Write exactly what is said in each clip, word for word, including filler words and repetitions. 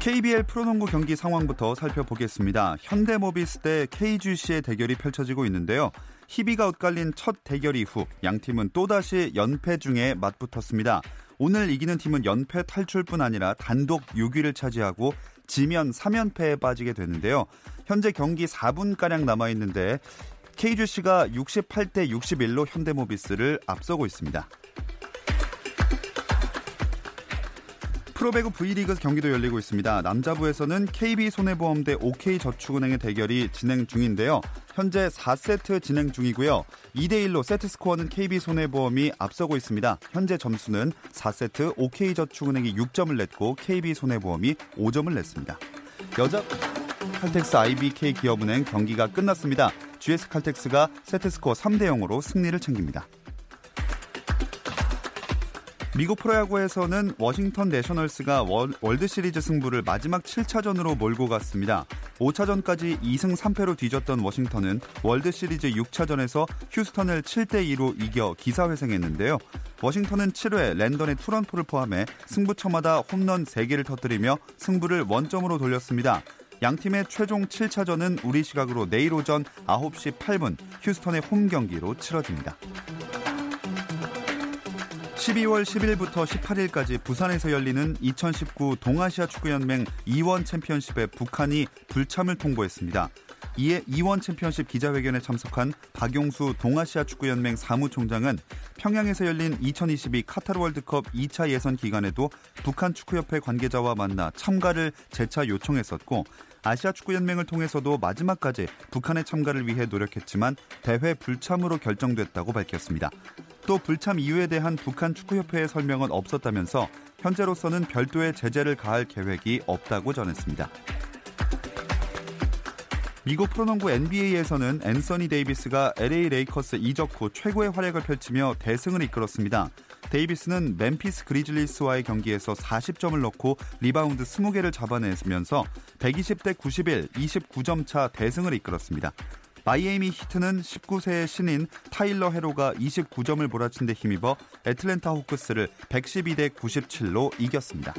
케이비엘 프로농구 경기 상황부터 살펴보겠습니다. 현대모비스 대 케이지씨의 대결이 펼쳐지고 있는데요. 희비가 엇갈린 첫 대결 이후 양 팀은 또다시 연패 중에 맞붙었습니다. 오늘 이기는 팀은 연패 탈출뿐 아니라 단독 육 위를 차지하고 지면 삼 연패에 빠지게 되는데요. 현재 경기 사 분가량 남아있는데 케이지씨가 육십팔 대 육십일로 현대모비스를 앞서고 있습니다. 프로배구 V리그 경기도 열리고 있습니다. 남자부에서는 케이비손해보험 대 오케이저축은행의 대결이 진행 중인데요. 현재 사 세트 진행 중이고요. 이 대 일로 세트 스코어는 케이비손해보험이 앞서고 있습니다. 현재 점수는 사 세트 오케이저축은행이 육 점을 냈고 케이비손해보험이 오 점을 냈습니다. 여자 칼텍스 아이비케이기업은행 경기가 끝났습니다. 지에스칼텍스가 세트 스코어 삼 대 영으로 승리를 챙깁니다. 미국 프로야구에서는 워싱턴 내셔널스가 월드시리즈 승부를 마지막 칠 차전으로 몰고 갔습니다. 오 차전까지 이 승 삼 패로 뒤졌던 워싱턴은 월드시리즈 육 차전에서 휴스턴을 칠 대 이로 이겨 기사회생했는데요. 워싱턴은 칠 회 랜던의 투런포를 포함해 승부처마다 홈런 세 개를 터뜨리며 승부를 원점으로 돌렸습니다. 양팀의 최종 칠 차전은 우리 시각으로 내일 오전 아홉 시 팔 분 휴스턴의 홈경기로 치러집니다. 십이월 십일부터 십팔일까지 부산에서 열리는 이천십구 동아시아축구연맹 이원 챔피언십에 북한이 불참을 통보했습니다. 이에 이원 챔피언십 기자회견에 참석한 박용수 동아시아축구연맹 사무총장은 평양에서 열린 이천이십이 카타르 월드컵 이 차 예선 기간에도 북한 축구협회 관계자와 만나 참가를 재차 요청했었고 아시아축구연맹을 통해서도 마지막까지 북한의 참가를 위해 노력했지만 대회 불참으로 결정됐다고 밝혔습니다. 또 불참 이유에 대한 북한 축구협회의 설명은 없었다면서 현재로서는 별도의 제재를 가할 계획이 없다고 전했습니다. 미국 프로농구 엔비에이에서는 앤서니 데이비스가 엘에이 레이커스 이적 후 최고의 활약을 펼치며 대승을 이끌었습니다. 데이비스는 멤피스 그리즐리스와의 경기에서 사십 점을 넣고 리바운드 스무 개를 잡아내면서 백이십 대 구십일 이십구 점 차 대승을 이끌었습니다. 마이애미 히트는 십구 세의 신인 타일러 헤로가 이십구 점을 몰아친 데 힘입어 애틀랜타 호크스를 백십이 대 구십칠로 이겼습니다.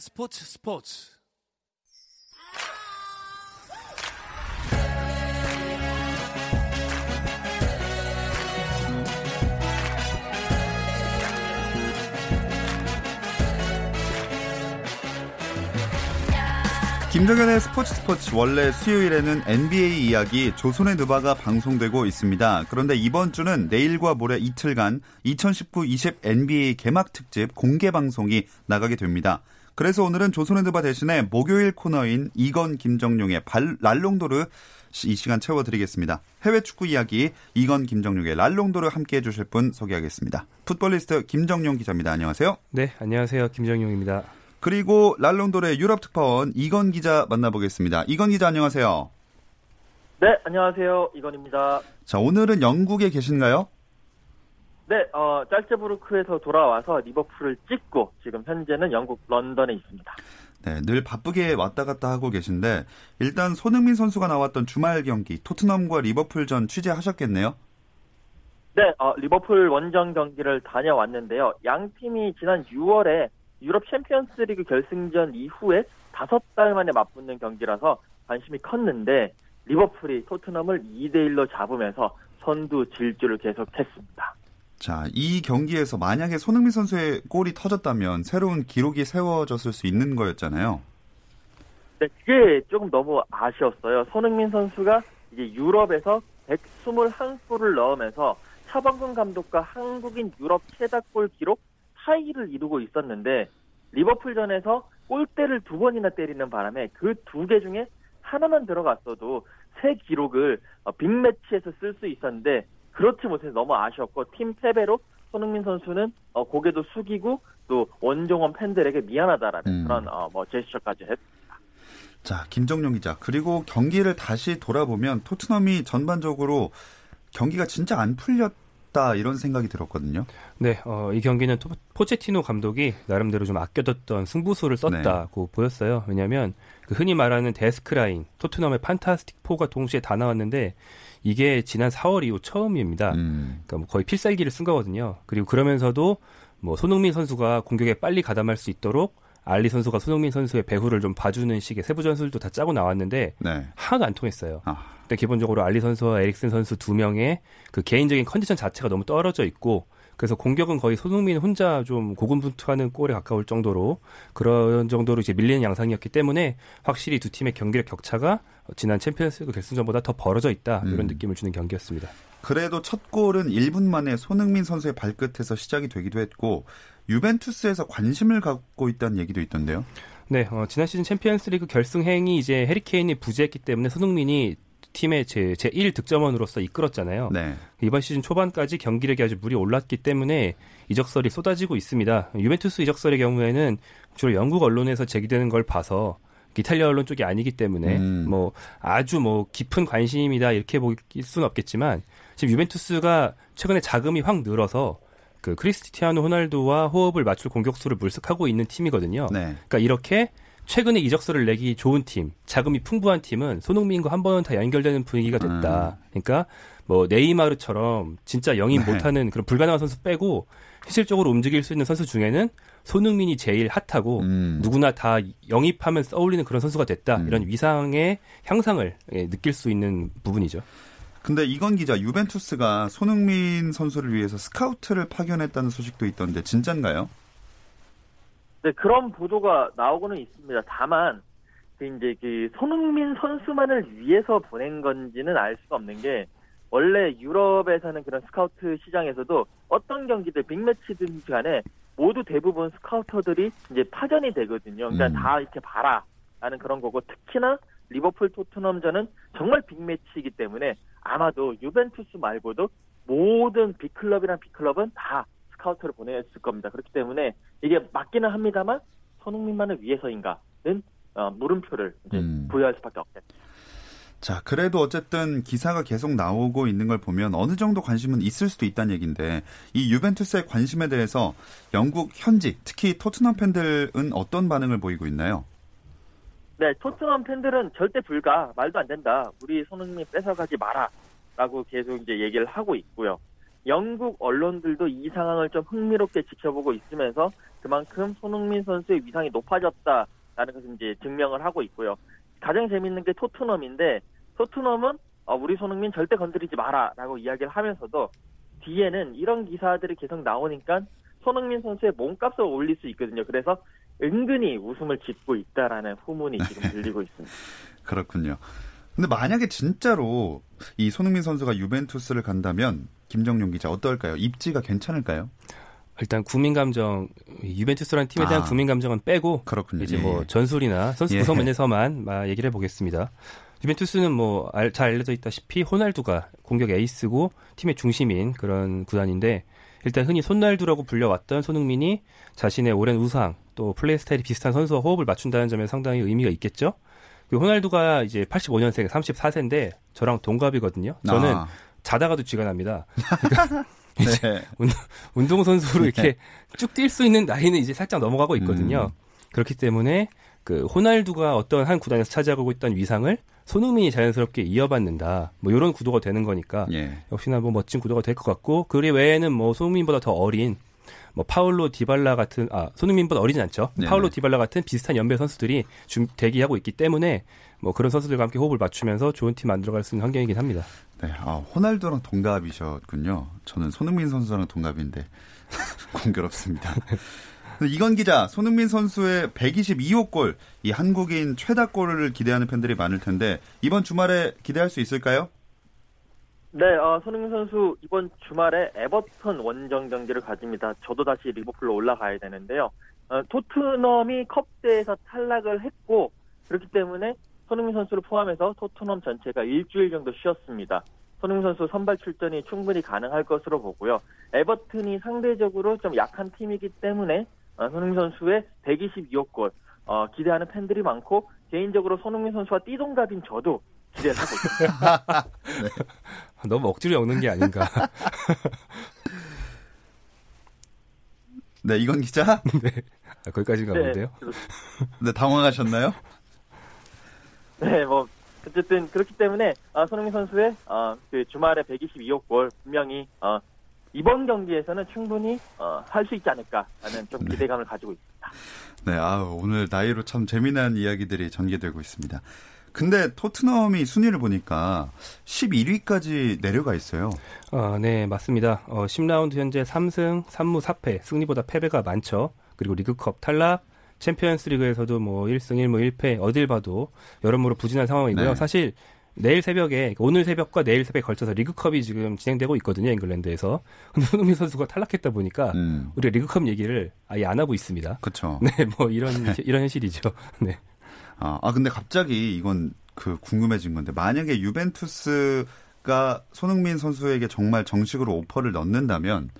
스포츠 스포츠 김종현의 스포츠 스포츠 원래 수요일에는 엔비에이 이야기 조선의 누바가 방송되고 있습니다. 그런데 이번 주는 내일과 모레 이틀간 이천십구 이십 엔비에이 개막 특집 공개 방송이 나가게 됩니다. 그래서 오늘은 조선의 누바 대신에 목요일 코너인 이건 김정룡의 랄롱도르 이 시간 채워드리겠습니다. 해외 축구 이야기 이건 김정룡의 랄롱도르 함께해 주실 분 소개하겠습니다. 풋볼리스트 김정룡 기자입니다. 안녕하세요. 네, 안녕하세요. 김정룡입니다. 그리고 랄롱도르의 유럽 특파원 이건 기자 만나보겠습니다. 이건 기자 안녕하세요. 네, 안녕하세요. 이건입니다. 자, 오늘은 영국에 계신가요? 네, 어, 짤제부르크에서 돌아와서 리버풀을 찍고 지금 현재는 영국 런던에 있습니다. 네, 늘 바쁘게 왔다 갔다 하고 계신데 일단 손흥민 선수가 나왔던 주말 경기 토트넘과 리버풀전 취재하셨겠네요? 네, 어, 리버풀 원정 경기를 다녀왔는데요. 양 팀이 지난 유월에 유럽 챔피언스리그 결승전 이후에 다섯 달 만에 맞붙는 경기라서 관심이 컸는데 리버풀이 토트넘을 이 대 일로 잡으면서 선두 질주를 계속했습니다. 자, 이 경기에서 만약에 손흥민 선수의 골이 터졌다면 새로운 기록이 세워졌을 수 있는 거였잖아요. 네, 그게 조금 너무 아쉬웠어요. 손흥민 선수가 이제 유럽에서 백이십일 골을 넣으면서 차범근 감독과 한국인 유럽 최다 골 기록 타이를 이루고 있었는데 리버풀전에서 골대를 두 번이나 때리는 바람에 그 두 개 중에 하나만 들어갔어도 새 기록을 빅매치에서 쓸 수 있었는데 그렇지 못해서 너무 아쉬웠고 팀 패배로 손흥민 선수는 고개도 숙이고 또 원정원 팬들에게 미안하다라는 음. 그런 뭐 제스처까지 했습니다. 자, 김정룡 기자, 그리고 경기를 다시 돌아보면 토트넘이 전반적으로 경기가 진짜 안 풀렸다 이런 생각이 들었거든요. 네, 어, 이 경기는 토, 포체티노 감독이 나름대로 좀 아껴뒀던 승부수를 썼다고 네. 보였어요. 왜냐하면 그 흔히 말하는 데스크라인, 토트넘의 판타스틱사가 동시에 다 나왔는데 이게 지난 사월 이후 처음입니다. 음. 그러니까 뭐 거의 필살기를 쓴 거거든요. 그리고 그러면서도 뭐 손흥민 선수가 공격에 빨리 가담할 수 있도록 알리 선수가 손흥민 선수의 배후를 좀 봐주는 식의 세부 전술도 다 짜고 나왔는데 네. 하나도 안 통했어요. 아. 일단 기본적으로 알리 선수와 에릭슨 선수 두 명의 그 개인적인 컨디션 자체가 너무 떨어져 있고 그래서 공격은 거의 손흥민 혼자 좀 고군분투하는 골에 가까울 정도로 그런 정도로 이제 밀리는 양상이었기 때문에 확실히 두 팀의 경기력 격차가 지난 챔피언스리그 결승전보다 더 벌어져 있다 이런 음. 느낌을 주는 경기였습니다. 그래도 첫 골은 일 분 만에 손흥민 선수의 발끝에서 시작이 되기도 했고 유벤투스에서 관심을 갖고 있다는 얘기도 있던데요. 네, 어, 지난 시즌 챔피언스리그 결승행이 이제 해리케인이 부재했기 때문에 손흥민이 팀의 제, 제일 득점원으로서 이끌었잖아요. 네. 이번 시즌 초반까지 경기력이 아주 물이 올랐기 때문에 이적설이 쏟아지고 있습니다. 유벤투스 이적설의 경우에는 주로 영국 언론에서 제기되는 걸 봐서 이탈리아 언론 쪽이 아니기 때문에 음. 뭐 아주 뭐 깊은 관심이다 이렇게 볼 수는 없겠지만 지금 유벤투스가 최근에 자금이 확 늘어서 그 크리스티아노 호날두와 호흡을 맞출 공격수를 물색하고 있는 팀이거든요. 네. 그러니까 이렇게 최근에 이적서를 내기 좋은 팀, 자금이 풍부한 팀은 손흥민과 한 번 다 연결되는 분위기가 됐다. 음. 그러니까 뭐 네이마르처럼 진짜 영입 네. 못하는 그런 불가능한 선수 빼고 실질적으로 움직일 수 있는 선수 중에는 손흥민이 제일 핫하고 음. 누구나 다 영입하면 써올리는 그런 선수가 됐다. 음. 이런 위상의 향상을 느낄 수 있는 부분이죠. 근데 이건 기자, 유벤투스가 손흥민 선수를 위해서 스카우트를 파견했다는 소식도 있던데 진짠가요? 네, 그런 보도가 나오고는 있습니다. 다만 이제 그 손흥민 선수만을 위해서 보낸 건지는 알 수가 없는 게 원래 유럽에서는 그런 스카우트 시장에서도 어떤 경기들 빅매치든지 간에 모두 대부분 스카우터들이 이제 파견이 되거든요. 그러니까 음. 다 이렇게 봐라 하는 그런 거고 특히나 리버풀 토트넘전은 정말 빅매치이기 때문에 아마도 유벤투스 말고도 모든 빅클럽이랑 빅클럽은 다 스카우터를 보냈을 겁니다. 그렇기 때문에 이게 맞기는 합니다만 손흥민만을 위해서인가는 어, 물음표를 이제 음. 부여할 수밖에 없겠죠. 자, 그래도 어쨌든 기사가 계속 나오고 있는 걸 보면 어느 정도 관심은 있을 수도 있다는 얘기인데 이 유벤투스의 관심에 대해서 영국 현지, 특히 토트넘 팬들은 어떤 반응을 보이고 있나요? 네, 토트넘 팬들은 절대 불가, 말도 안 된다, 우리 손흥민 뺏어가지 마라 라고 계속 이제 얘기를 하고 있고요. 영국 언론들도 이 상황을 좀 흥미롭게 지켜보고 있으면서 그만큼 손흥민 선수의 위상이 높아졌다라는 것을 이제 증명을 하고 있고요. 가장 재밌는 게 토트넘인데 토트넘은 어, 우리 손흥민 절대 건드리지 마라라고 이야기를 하면서도 뒤에는 이런 기사들이 계속 나오니까 손흥민 선수의 몸값을 올릴 수 있거든요. 그래서 은근히 웃음을 짓고 있다라는 후문이 지금 들리고 있습니다. 그렇군요. 근데 만약에 진짜로 이 손흥민 선수가 유벤투스를 간다면 김정룡 기자 어떨까요? 입지가 괜찮을까요? 일단 국민 감정, 유벤투스라는 팀에 대한 아, 국민 감정은 빼고 그렇군요. 이제 뭐 전술이나 선수 구성 예. 문제에서만 얘기를 해보겠습니다. 유벤투스는 뭐 잘 알려져 있다시피 호날두가 공격 에이스고 팀의 중심인 그런 구단인데 일단 흔히 손날두라고 불려왔던 손흥민이 자신의 오랜 우상 또 플레이 스타일이 비슷한 선수와 호흡을 맞춘다는 점에 상당히 의미가 있겠죠. 호날두가 이제 팔십오년생 서른네 세인데 저랑 동갑이거든요. 저는 아. 자다가도 쥐가 납니다. 그러니까 네. 운동 선수로 이렇게 네. 쭉 뛸 수 있는 나이는 이제 살짝 넘어가고 있거든요. 음. 그렇기 때문에 그 호날두가 어떤 한 구단에서 차지하고 있던 위상을 손흥민이 자연스럽게 이어받는다. 뭐 이런 구도가 되는 거니까 예. 역시나 뭐 멋진 구도가 될 것 같고 그 외에는 뭐 손흥민보다 더 어린 뭐 파울로 디발라 같은 아 손흥민보다 어리진 않죠. 네네. 파울로 디발라 같은 비슷한 연배 선수들이 좀 대기하고 있기 때문에 뭐 그런 선수들과 함께 호흡을 맞추면서 좋은 팀 만들어갈 수 있는 환경이긴 합니다. 네, 아, 호날두랑 동갑이셨군요. 저는 손흥민 선수랑 동갑인데 공교롭습니다. 이건 기자, 손흥민 선수의 백이십이 호 골, 이 한국인 최다 골을 기대하는 팬들이 많을 텐데 이번 주말에 기대할 수 있을까요? 네, 어, 손흥민 선수 이번 주말에 에버튼 원정 경기를 가집니다. 저도 다시 리버풀로 올라가야 되는데요. 어, 토트넘이 컵대에서 탈락을 했고 그렇기 때문에 손흥민 선수를 포함해서 토트넘 전체가 일주일 정도 쉬었습니다. 손흥민 선수 선발 출전이 충분히 가능할 것으로 보고요. 에버튼이 상대적으로 좀 약한 팀이기 때문에 어, 손흥민 선수의 백이십이 호 골 어, 기대하는 팬들이 많고 개인적으로 손흥민 선수와 띠동갑인 저도 기대를 하고 있습니다. 네. 너무 억지로 엮는 게 아닌가. 네, 이건 기자? 네. 아, 거기까지가 네, 본데요. 네, 당황하셨나요? 네, 뭐 어쨌든 그렇기 때문에 아, 손흥민 선수의 아, 그 주말에 백이십이 호 골 분명히 아, 이번 경기에서는 충분히 어, 할 수 있지 않을까라는 좀 기대감을 네. 가지고 있습니다. 네, 아, 오늘 나이로 참 재미난 이야기들이 전개되고 있습니다. 근데 토트넘이 순위를 보니까 십일 위까지 내려가 있어요. 아, 네, 맞습니다. 어, 십 라운드 현재 삼승, 삼무 사 패, 승리보다 패배가 많죠. 그리고 리그컵 탈락, 챔피언스 리그에서도 뭐 일승, 일무, 일패, 어딜 봐도 여러모로 부진한 상황이고요. 네. 사실 내일 새벽에, 오늘 새벽과 내일 새벽에 걸쳐서 리그컵이 지금 진행되고 있거든요, 잉글랜드에서. 근데 손흥민 선수가 탈락했다 보니까, 음. 우리가 리그컵 얘기를 아예 안 하고 있습니다. 그쵸. 네, 뭐 이런, 이런 현실이죠. 네. 아, 아, 근데 갑자기 이건 그 궁금해진 건데, 만약에 유벤투스가 손흥민 선수에게 정말 정식으로 오퍼를 넣는다면,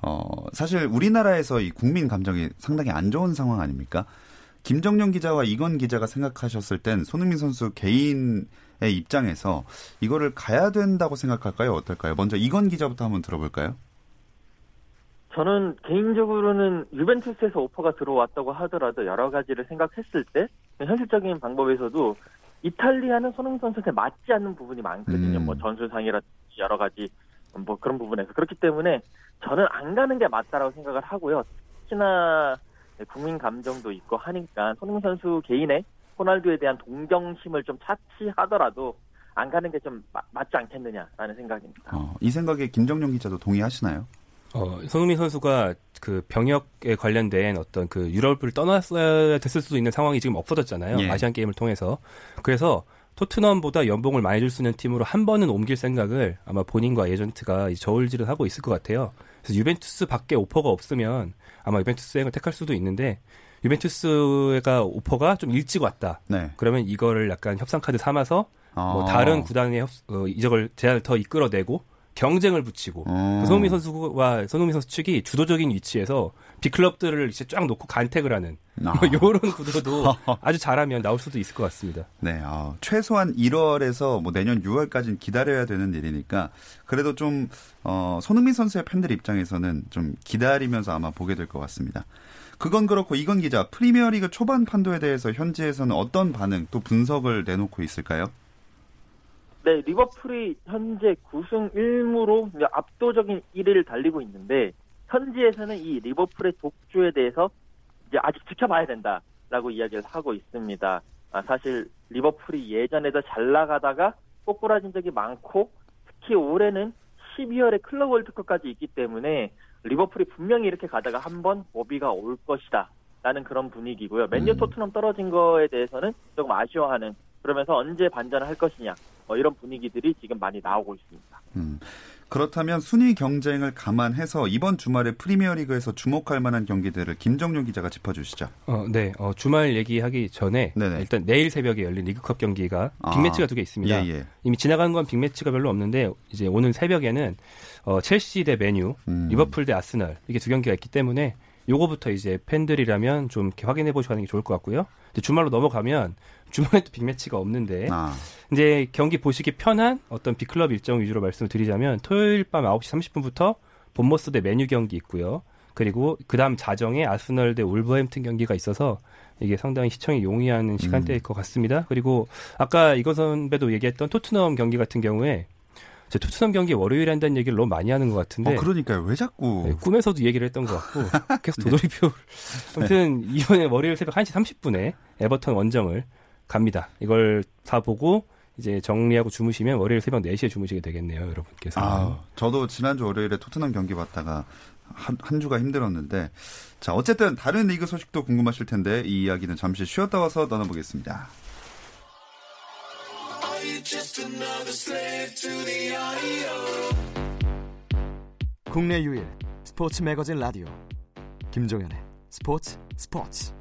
어, 사실 우리나라에서 이 국민 감정이 상당히 안 좋은 상황 아닙니까? 김정룡 기자와 이건 기자가 생각하셨을 땐 손흥민 선수 개인 의 입장에서 이거를 가야 된다고 생각할까요? 어떨까요? 먼저 이건 기자부터 한번 들어볼까요? 저는 개인적으로는 유벤투스에서 오퍼가 들어왔다고 하더라도 여러 가지를 생각했을 때 현실적인 방법에서도 이탈리아는 손흥민 선수한테 맞지 않는 부분이 많거든요. 음. 뭐 전술상이라든지 여러 가지 뭐 그런 부분에서 그렇기 때문에 저는 안 가는 게 맞다라고 생각을 하고요. 특히나 국민 감정도 있고 하니까 손흥민 선수 개인의 호날두에 대한 동정심을 좀 차치하더라도 안 가는 게 좀 맞지 않겠느냐라는 생각입니다. 어, 이 생각에 김정룡 기자도 동의하시나요? 어, 손흥민 선수가 그 병역에 관련된 어떤 그 유럽을 떠났어야 됐을 수도 있는 상황이 지금 없어졌잖아요. 예. 아시안 게임을 통해서. 그래서 토트넘보다 연봉을 많이 줄 수 있는 팀으로 한 번은 옮길 생각을 아마 본인과 에이전트가 저울질을 하고 있을 것 같아요. 그래서 유벤투스 밖에 오퍼가 없으면 아마 유벤투스 행을 택할 수도 있는데 유벤투스가 오퍼가 좀 일찍 왔다. 네. 그러면 이거를 약간 협상카드 삼아서 아. 뭐 다른 구단의 협, 어, 이적을 제안을 더 이끌어내고 경쟁을 붙이고 음. 손흥민 선수와 손흥민 선수 측이 주도적인 위치에서 빅클럽들을 이제 쫙 놓고 간택을 하는 아. 뭐 이런 구도도 아주 잘하면 나올 수도 있을 것 같습니다. 네, 어, 최소한 일월에서 뭐 내년 유월까지는 기다려야 되는 일이니까 그래도 좀 어, 손흥민 선수의 팬들 입장에서는 좀 기다리면서 아마 보게 될 것 같습니다. 그건 그렇고 이건 기자, 프리미어리그 초반 판도에 대해서 현지에서는 어떤 반응 또 분석을 내놓고 있을까요? 네, 리버풀이 현재 구승 일무로 압도적인 일 위를 달리고 있는데 현지에서는 이 리버풀의 독주에 대해서 이제 아직 지켜봐야 된다라고 이야기를 하고 있습니다. 아, 사실 리버풀이 예전에도 잘 나가다가 꼬꾸라진 적이 많고 특히 올해는 십이월에 클럽 월드컵까지 있기 때문에 리버풀이 분명히 이렇게 가다가 한번 모비가 올 것이다 라는 그런 분위기고요. 맨유 토트넘 떨어진 거에 대해서는 조금 아쉬워하는, 그러면서 언제 반전을 할 것이냐 뭐 이런 분위기들이 지금 많이 나오고 있습니다. 음, 그렇다면 순위 경쟁을 감안해서 이번 주말에 프리미어리그에서 주목할 만한 경기들을 김정룡 기자가 짚어주시죠. 어, 네, 어, 주말 얘기하기 전에 네네. 일단 내일 새벽에 열린 리그컵 경기가 빅매치가 아, 두 개 있습니다. 예, 예. 이미 지나간 건 빅매치가 별로 없는데 이제 오늘 새벽에는 어, 첼시 대 메뉴, 음. 리버풀 대 아스널 이게 두 경기가 있기 때문에 요거부터 이제 팬들이라면 좀 이렇게 확인해 보시고 하는 게 좋을 것 같고요. 이제 주말로 넘어가면 주말에 또 빅매치가 없는데 아. 이제 경기 보시기 편한 어떤 빅클럽 일정 위주로 말씀을 드리자면 토요일 밤 아홉시 삼십분부터 본머스 대 메뉴 경기 있고요. 그리고 그다음 자정에 아스널 대 울버햄튼 경기가 있어서 이게 상당히 시청이 용이하는 시간대일 것 같습니다. 그리고 아까 이건 선배도 얘기했던 토트넘 경기 같은 경우에 제 토트넘 경기 월요일에 한다는 얘기를 너무 많이 하는 것 같은데. 어, 그러니까요. 왜 자꾸. 네, 꿈에서도 얘기를 했던 것 같고. 계속 도돌이표. 아무튼 네. 이번에 월요일 새벽 한 시 삼십 분에 에버턴 원정을 갑니다. 이걸 다 보고 이제 정리하고 주무시면 월요일 새벽 네 시에 주무시게 되겠네요. 여러분께서. 아, 저도 지난주 월요일에 토트넘 경기 봤다가 한, 한 주가 힘들었는데. 자, 어쨌든 다른 리그 소식도 궁금하실 텐데 이 이야기는 잠시 쉬었다 와서 나눠보겠습니다. 국내 유일 스포츠 매거진 라디오 김종현의 스포츠 스포츠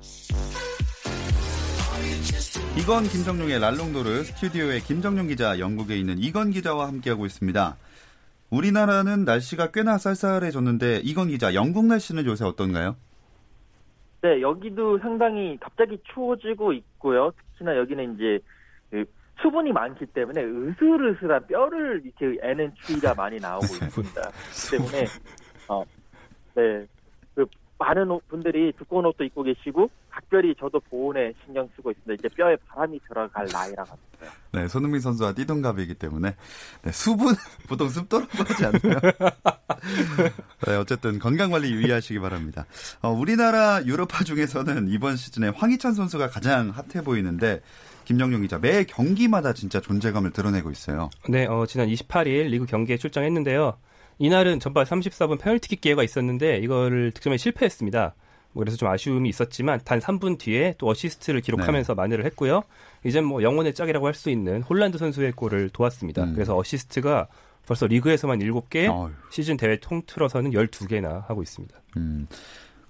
이건 김정룡의 랄롱도르 스튜디오에 김정룡 기자, 영국에 있는 이건 기자와 함께하고 있습니다. 우리나라는 날씨가 꽤나 쌀쌀해졌는데 이건 기자, 영국 날씨는 요새 어떤가요? 네, 여기도 상당히 갑자기 추워지고 있고요. 특히나 여기는 이제 그 수분이 많기 때문에 으슬으슬한 뼈를 이렇게 애는 추위가 많이 나오고 있습니다. 그렇기 때문에 어, 네, 그 많은 분들이 두꺼운 옷도 입고 계시고 각별히 저도 보온에 신경 쓰고 있습니다. 이제 뼈에 바람이 들어갈 나이라고 합니다. 네, 손흥민 선수와 띠동갑이기 때문에 네, 수분 보통 습도라고 하지 않나요? 네, 어쨌든 건강관리 유의하시기 바랍니다. 어, 우리나라 유럽파 중에서는 이번 시즌에 황희찬 선수가 가장 핫해 보이는데 김정룡 기자, 매 경기마다 진짜 존재감을 드러내고 있어요. 네, 어, 지난 이십팔 일 리그 경기에 출장했는데요. 이날은 전반 삼십사 분 페널티킥 기회가 있었는데 이거를 득점에 실패했습니다. 뭐 그래서 좀 아쉬움이 있었지만 단 삼 분 뒤에 또 어시스트를 기록하면서 네. 만회를 했고요. 이젠 뭐 영혼의 짝이라고 할 수 있는 홀란드 선수의 골을 도왔습니다. 음. 그래서 어시스트가 벌써 리그에서만 일곱 개, 어휴. 시즌 대회 통틀어서는 열두 개나 하고 있습니다. 음.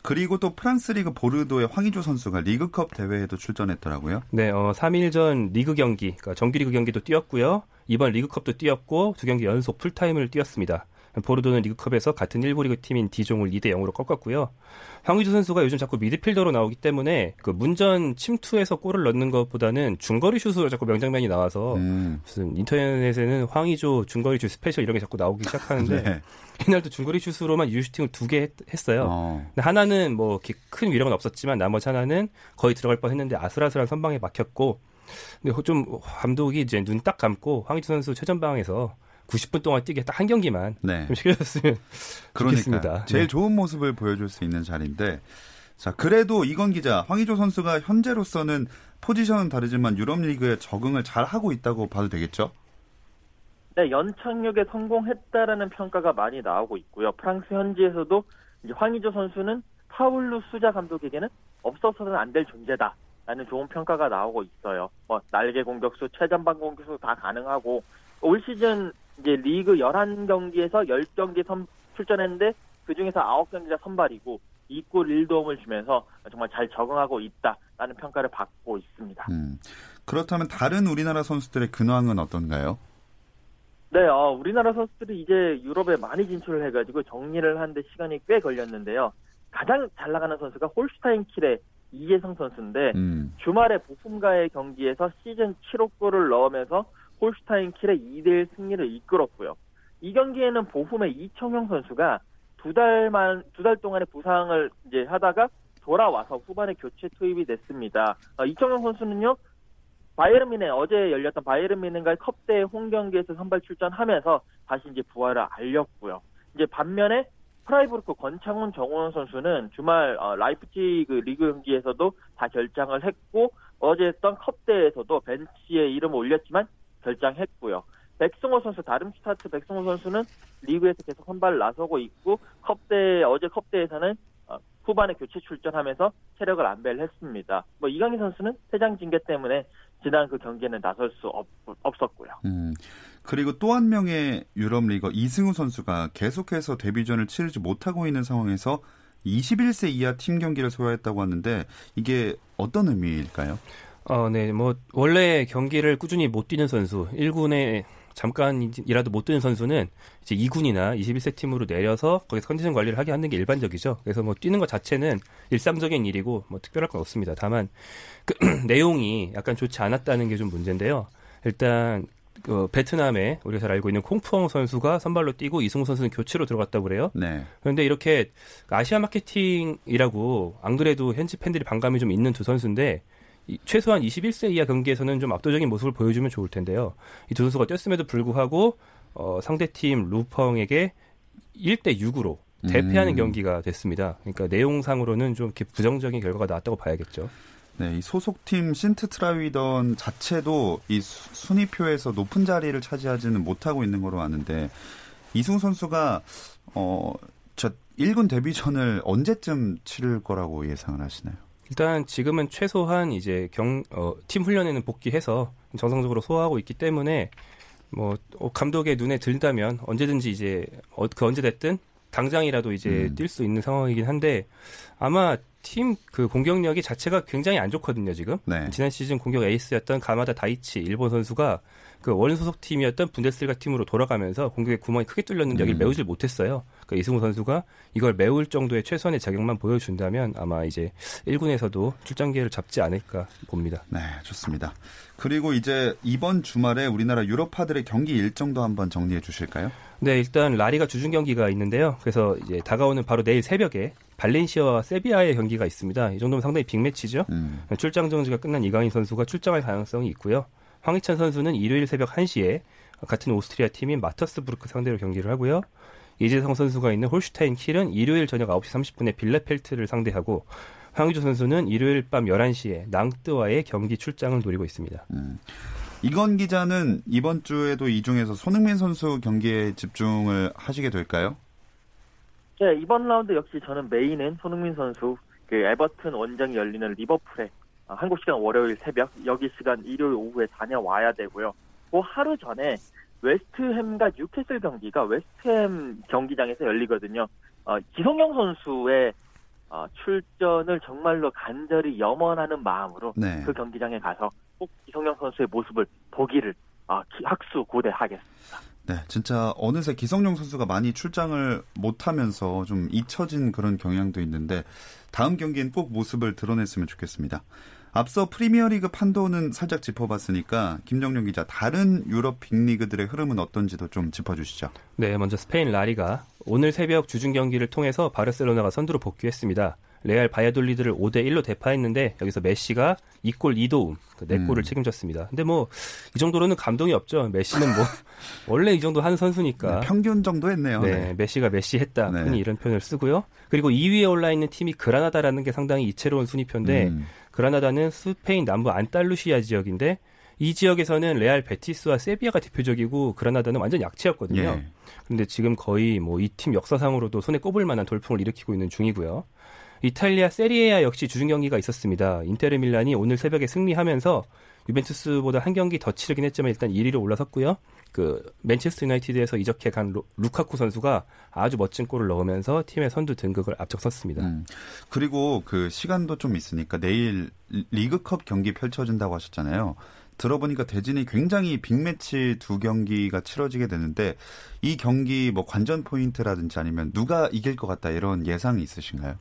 그리고 또 프랑스 리그 보르도의 황의조 선수가 리그컵 대회에도 출전했더라고요. 네, 어, 삼 일 전 리그 경기, 그러니까 정규리그 경기도 뛰었고요. 이번 리그컵도 뛰었고 두 경기 연속 풀타임을 뛰었습니다. 보르도는 리그컵에서 같은 일부 리그 팀인 디종을 이 대 영으로 꺾었고요. 황의조 선수가 요즘 자꾸 미드필더로 나오기 때문에 그 문전 침투에서 골을 넣는 것보다는 중거리 슛으로 자꾸 명장면이 나와서 음. 무슨 인터넷에는 황의조 중거리 슛 스페셜 이런 게 자꾸 나오기 시작하는데 네. 이날도 중거리 슛으로만 유슈팅을 두 개 했어요. 어. 근데 하나는 뭐 큰 위력은 없었지만 나머지 하나는 거의 들어갈 뻔했는데 아슬아슬한 선방에 막혔고 근데 좀 감독이 이제 눈 딱 감고 황의조 선수 최전방에서 구십 분 동안 뛰게 딱 한 경기만 네. 좀 시켜줬으면 좋겠습니다. 제일 네. 좋은 모습을 보여줄 수 있는 자리인데 자 그래도 이건 기자, 황의조 선수가 현재로서는 포지션은 다르지만 유럽리그에 적응을 잘하고 있다고 봐도 되겠죠? 네, 연착륙에 성공했다라는 평가가 많이 나오고 있고요. 프랑스 현지에서도 이제 황의조 선수는 파울로 수자 감독에게는 없어서는 안 될 존재다라는 좋은 평가가 나오고 있어요. 뭐 날개 공격수, 최전방 공격수 다 가능하고 올 시즌 이제 리그 열한 경기에서 십 경기 선, 출전했는데 그중에서 아홉 경기가 선발이고 이 골 일 도움을 주면서 정말 잘 적응하고 있다라는 평가를 받고 있습니다. 음, 그렇다면 다른 우리나라 선수들의 근황은 어떤가요? 네, 어, 우리나라 선수들이 이제 유럽에 많이 진출을 해가지고 정리를 하는데 시간이 꽤 걸렸는데요. 가장 잘 나가는 선수가 홀슈타인 킬의 이재성 선수인데 음. 주말에 보품과의 경기에서 시즌 칠 호 골을 넣으면서 홀슈타인 킬의 이 대 일 승리를 이끌었고요. 이 경기에는 보훔의 이청용 선수가 두 달만 두 달 동안의 부상을 이제 하다가 돌아와서 후반에 교체 투입이 됐습니다. 어, 이청용 선수는요 바이에른 뮌헨 어제 열렸던 바이에른 뮌헨과의 컵대회 홈 경기에서 선발 출전하면서 다시 이제 부활을 알렸고요. 이제 반면에 프라이부르크 권창훈, 정호원 선수는 주말 어, 라이프치히그 리그 경기에서도 다 결장을 했고 어제 했던 컵대회에서도 벤치에 이름을 올렸지만. 결정했고요. 백승호 선수, 다름슈타트 백승호 선수는 리그에서 계속 선발 나서고 있고 컵대 어제 컵대에서는 어, 후반에 교체 출전하면서 체력을 안배를 했습니다. 뭐 이강인 선수는 퇴장 징계 때문에 지난 그 경기에는 나설 수 없, 없었고요. 음, 그리고 또 한 명의 유럽 리거 이승우 선수가 계속해서 데뷔전을 치르지 못하고 있는 상황에서 이십일 세 이하 팀 경기를 소화했다고 하는데 이게 어떤 의미일까요? 어, 네, 뭐, 원래 경기를 꾸준히 못 뛰는 선수, 일 군에 잠깐이라도 못 뛰는 선수는 이제 이 군이나 이십일 세 팀으로 내려서 거기서 컨디션 관리를 하게 하는 게 일반적이죠. 그래서 뭐 뛰는 것 자체는 일상적인 일이고 뭐 특별할 건 없습니다. 다만, 그, 내용이 약간 좋지 않았다는 게 좀 문제인데요. 일단, 그 베트남에 우리가 잘 알고 있는 콩푸엉 선수가 선발로 뛰고 이승우 선수는 교체로 들어갔다고 그래요. 네. 그런데 이렇게 아시아 마케팅이라고 안 그래도 현지 팬들이 반감이 좀 있는 두 선수인데 최소한 이십일 세 이하 경기에서는 좀 압도적인 모습을 보여주면 좋을 텐데요. 이 두 선수가 뛰었음에도 불구하고 어, 상대팀 루펑에게 일 대 육으로 대패하는 음. 경기가 됐습니다. 그러니까 내용상으로는 좀 이렇게 부정적인 결과가 나왔다고 봐야겠죠. 네, 이 소속팀 신트 트라이던 자체도 이 순위표에서 높은 자리를 차지하지는 못하고 있는 거로 아는데, 이승우 선수가 어, 저 일 군 데뷔전을 언제쯤 치를 거라고 예상을 하시나요? 일단 지금은 최소한 이제 경, 어, 팀 훈련에는 복귀해서 정상적으로 소화하고 있기 때문에 뭐 어, 감독의 눈에 들다면 언제든지 이제 어, 그 언제 됐든 당장이라도 이제 음. 뛸 수 있는 상황이긴 한데, 아마 팀 그 공격력이 자체가 굉장히 안 좋거든요 지금. 네. 지난 시즌 공격 에이스였던 가마다 다이치 일본 선수가 그 원소속 팀이었던 분데스리가 팀으로 돌아가면서 공격의 구멍이 크게 뚫렸는데 여기를 음. 메우질 못했어요. 그러니까 이승우 선수가 이걸 메울 정도의 최선의 자격만 보여준다면 아마 이제 일 군에서도 출전 기회를 잡지 않을까 봅니다. 네, 좋습니다. 그리고 이제 이번 주말에 우리나라 유럽파들의 경기 일정도 한번 정리해 주실까요? 네, 일단 라리가 주중 경기가 있는데요. 그래서 이제 다가오는 바로 내일 새벽에 발렌시아와 세비야의 경기가 있습니다. 이 정도면 상당히 빅매치죠. 음. 출장 정지가 끝난 이강인 선수가 출장할 가능성이 있고요. 황희찬 선수는 일요일 새벽 한 시에 같은 오스트리아 팀인 마터스부르크 상대로 경기를 하고요. 이재성 선수가 있는 홀슈타인 킬은 일요일 저녁 아홉 시 삼십 분에 빌레펠트를 상대하고, 황의조 선수는 일요일 밤 열한 시에 낭트와의 경기 출장을 노리고 있습니다. 음. 이건 기자는 이번 주에도 이중에서 손흥민 선수 경기에 집중을 하시게 될까요? 네, 이번 라운드 역시 저는 메인은 손흥민 선수, 그 에버튼 원정 열리는 리버풀에 한국 시간 월요일 새벽, 여기 시간 일요일 오후에 다녀와야 되고요. 그 하루 전에 웨스트햄과 뉴캐슬 경기가 웨스트햄 경기장에서 열리거든요. 어, 기성용 선수의 어, 출전을 정말로 간절히 염원하는 마음으로 네. 그 경기장에 가서 꼭 기성용 선수의 모습을 보기를 어, 학수 고대하겠습니다. 네, 진짜 어느새 기성용 선수가 많이 출장을 못하면서 좀 잊혀진 그런 경향도 있는데, 다음 경기엔 꼭 모습을 드러냈으면 좋겠습니다. 앞서 프리미어리그 판도는 살짝 짚어봤으니까 김정룡 기자, 다른 유럽 빅리그들의 흐름은 어떤지도 좀 짚어주시죠. 네, 먼저 스페인 라리가 오늘 새벽 주중 경기를 통해서 바르셀로나가 선두로 복귀했습니다. 레알 바이아돌리드를 오 대 일로 대파했는데 여기서 메시가 이 골 이 도움, 네 골을 음. 책임졌습니다. 근데 뭐 이 정도로는 감동이 없죠. 메시는 뭐 원래 이 정도 하는 선수니까. 네, 평균 정도 했네요. 네, 네. 메시가 메시 했다. 네. 흔히 이런 표현을 쓰고요. 그리고 이 위에 올라있는 팀이 그라나다라는 게 상당히 이채로운 순위표인데 음. 그라나다는 스페인 남부 안달루시아 지역인데, 이 지역에서는 레알 베티스와 세비야가 대표적이고 그라나다는 완전 약체였거든요. 예. 그런데 지금 거의 뭐 이 팀 역사상으로도 손에 꼽을 만한 돌풍을 일으키고 있는 중이고요. 이탈리아 세리에아 역시 주중 경기가 있었습니다. 인테르 밀란이 오늘 새벽에 승리하면서 유벤투스보다 한 경기 더 치르긴 했지만 일단 일 위로 올라섰고요. 그 맨체스터 유나이티드에서 이적해 간 루, 루카쿠 선수가 아주 멋진 골을 넣으면서 팀의 선두 등극을 앞장섰습니다. 음, 그리고 그 시간도 좀 있으니까 내일 리그컵 경기 펼쳐진다고 하셨잖아요. 들어보니까 대진이 굉장히 빅매치 두 경기가 치러지게 되는데, 이 경기 뭐 관전 포인트라든지 아니면 누가 이길 것 같다 이런 예상이 있으신가요?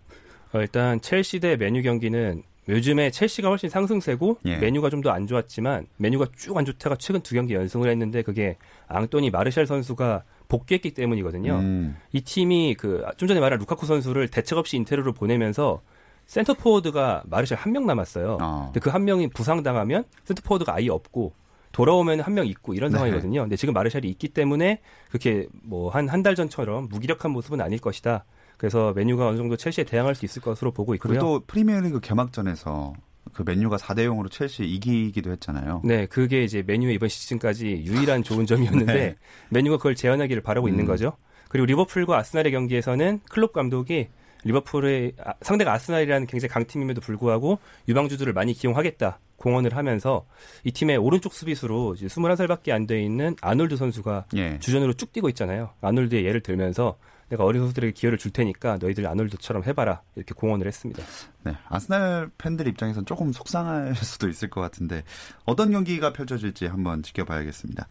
일단 첼시 대 메뉴 경기는 요즘에 첼시가 훨씬 상승세고 예. 메뉴가 좀 더 안 좋았지만, 메뉴가 쭉 안 좋다가 최근 두 경기 연승을 했는데 그게 앙토니 마르샬 선수가 복귀했기 때문이거든요. 음. 이 팀이 그 좀 전에 말한 루카쿠 선수를 대책 없이 인테르로 보내면서 센터 포워드가 마르샬 한 명 남았어요. 어. 근데 그 한 명이 부상당하면 센터 포워드가 아예 없고 돌아오면 한 명 있고 이런 상황이거든요. 네. 근데 지금 마르샬이 있기 때문에 그렇게 뭐 한 한 달 전처럼 무기력한 모습은 아닐 것이다. 그래서 메뉴가 어느 정도 첼시에 대항할 수 있을 것으로 보고 있고요. 그리고 또 프리미어리그 개막전에서 그 메뉴가 사 대 영으로 첼시 이기기도 했잖아요. 네, 그게 이제 메뉴의 이번 시즌까지 유일한 좋은 점이었는데 네. 메뉴가 그걸 재현하기를 바라고 음. 있는 거죠. 그리고 리버풀과 아스널의 경기에서는 클롭 감독이 리버풀의 아, 상대가 아스널이라는 굉장히 강팀임에도 불구하고 유망주들을 많이 기용하겠다 공언을 하면서, 이 팀의 오른쪽 수비수로 이제 스물한 살밖에 안 돼 있는 아놀드 선수가 예. 주전으로 쭉 뛰고 있잖아요. 아놀드의 예를 들면서 내가 어린 선수들에게 기회를 줄 테니까 너희들 아놀드처럼 해봐라, 이렇게 공언을 했습니다. 네, 아스날 팬들 입장에서는 조금 속상할 수도 있을 것 같은데 어떤 경기가 펼쳐질지 한번 지켜봐야겠습니다.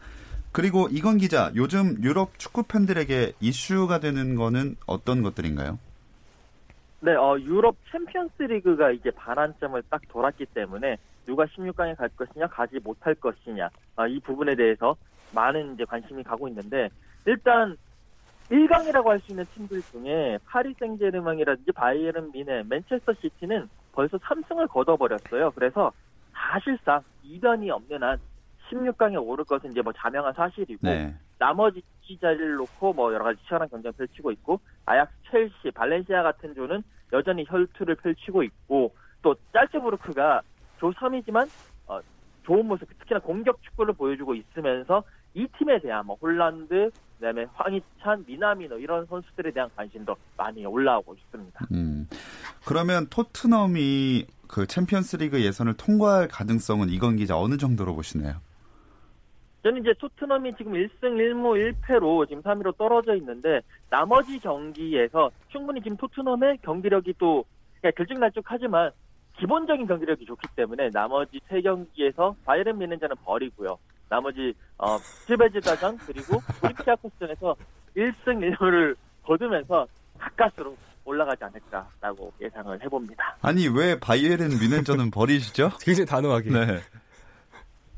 그리고 이건 기자, 요즘 유럽 축구 팬들에게 이슈가 되는 거는 어떤 것들인가요? 네, 어, 유럽 챔피언스 리그가 이제 반환점을 딱 돌았기 때문에 누가 십육 강에 갈 것이냐, 가지 못할 것이냐, 어, 이 부분에 대해서 많은 이제 관심이 가고 있는데, 일단 일 강이라고 할 수 있는 팀들 중에 파리 생제르맹이라든지 바이에른 미네, 맨체스터 시티는 벌써 삼 승을 거둬버렸어요. 그래서 사실상 이변이 없는 한 십육 강에 오를 것은 이제 뭐 자명한 사실이고, 네. 나머지 이 위 자리를 놓고 뭐 여러 가지 치열한 경쟁을 펼치고 있고, 아약스, 첼시, 발렌시아 같은 조는 여전히 혈투를 펼치고 있고, 또 짤츠부르크가 조 삼 위지만 어, 좋은 모습, 특히나 공격 축구를 보여주고 있으면서 이 팀에 대한 뭐 홀란드, 그다음에 황희찬, 미나미노 이런 선수들에 대한 관심도 많이 올라오고 있습니다. 음, 그러면 토트넘이 그 챔피언스리그 예선을 통과할 가능성은 이건 기자 어느 정도로 보시나요? 저는 이제 토트넘이 지금 일 승 일 무 일 패로 지금 삼 위로 떨어져 있는데, 나머지 경기에서 충분히 지금 토트넘의 경기력이 또 그러니까 들쭉날쭉하지만 기본적인 경기력이 좋기 때문에 나머지 세 경기에서 바이에른 뮌헨전는 버리고요. 나머지 어, 실베지다전 그리고 우리키아코스전에서 일 승 일 무를 거두면서 가까스로 올라가지 않을까라고 예상을 해봅니다. 아니 왜 바이에른 뮌헨전은 버리시죠? 굉장히 단호하게. 네.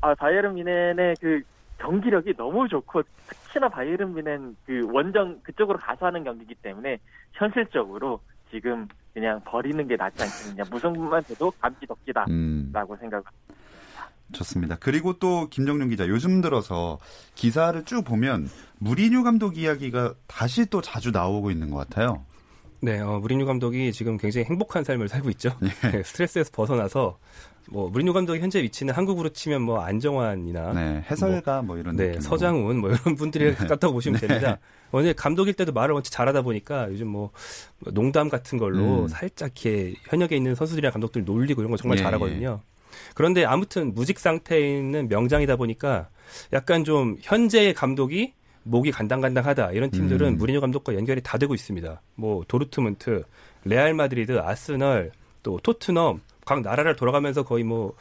아, 바이에른 뮌헨의 그 경기력이 너무 좋고, 특히나 바이에른 뮌헨 그 원정 그쪽으로 가서 하는 경기이기 때문에 현실적으로 지금 그냥 버리는 게 낫지 않겠느냐. 무승부만 돼도 감기 덕지다라고 음. 생각합니다. 좋습니다. 그리고 또 김정룡 기자, 요즘 들어서 기사를 쭉 보면 무리뉴 감독 이야기가 다시 또 자주 나오고 있는 것 같아요. 네, 어, 무리뉴 감독이 지금 굉장히 행복한 삶을 살고 있죠. 예. 네, 스트레스에서 벗어나서 뭐 무리뉴 감독의 현재 위치는 한국으로 치면 뭐 안정환이나 네, 해설가 뭐, 뭐 이런 네, 서장훈 뭐 이런 분들이 가깝다고 네. 보시면 네. 됩니다. 원래 감독일 때도 말을 원체 잘하다 보니까 요즘 뭐 농담 같은 걸로 음. 살짝 이렇게 현역에 있는 선수들이나 감독들 놀리고 이런 거 정말 예, 잘하거든요. 예. 그런데 아무튼 무직 상태에 있는 명장이다 보니까 약간 좀 현재의 감독이 목이 간당간당하다 이런 팀들은 음. 무리뉴 감독과 연결이 다 되고 있습니다. 뭐 도르트문트, 레알 마드리드, 아스널, 또 토트넘 각 나라를 돌아가면서 거의 뭐,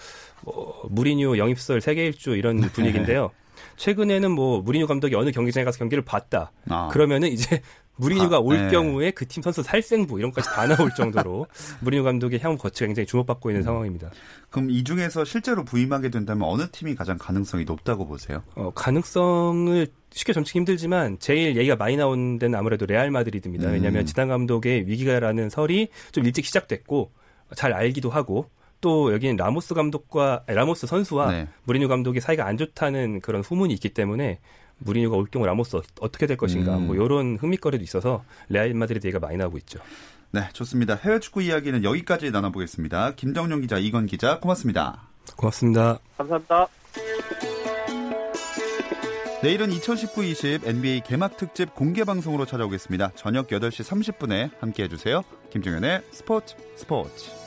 뭐 무리뉴 영입설 세계일주 이런 분위기인데요. 최근에는 뭐 무리뉴 감독이 어느 경기장에 가서 경기를 봤다. 아. 그러면은 이제 무리뉴가 아, 올 네. 경우에 그 팀 선수 살생부 이런 것까지 다 나올 정도로 무리뉴 감독의 향후 거취가 굉장히 주목받고 있는 음. 상황입니다. 그럼 이 중에서 실제로 부임하게 된다면 어느 팀이 가장 가능성이 높다고 보세요? 어, 가능성을 쉽게 점치기 힘들지만 제일 얘기가 많이 나온 데는 아무래도 레알 마드리드입니다. 음. 왜냐하면 지단 감독의 위기가라는 설이 좀 일찍 시작됐고 잘 알기도 하고, 또 여기는 라모스 감독과 아니, 라모스 선수와 네. 무리뉴 감독이 사이가 안 좋다는 그런 후문이 있기 때문에 무리뉴가 올 경우 라모스 어떻게 될 것인가 음. 뭐 이런 흥미거리도 있어서 레알 마드리드 얘기가 많이 나오고 있죠. 네, 좋습니다. 해외 축구 이야기는 여기까지 나눠보겠습니다. 김정룡 기자, 이건 기자, 고맙습니다. 고맙습니다. 감사합니다. 내일은 이천십구 이십 엔비에이 개막 특집 공개 방송으로 찾아오겠습니다. 저녁 여덟 시 삼십 분에 함께해 주세요. 김종현의 스포츠 스포츠.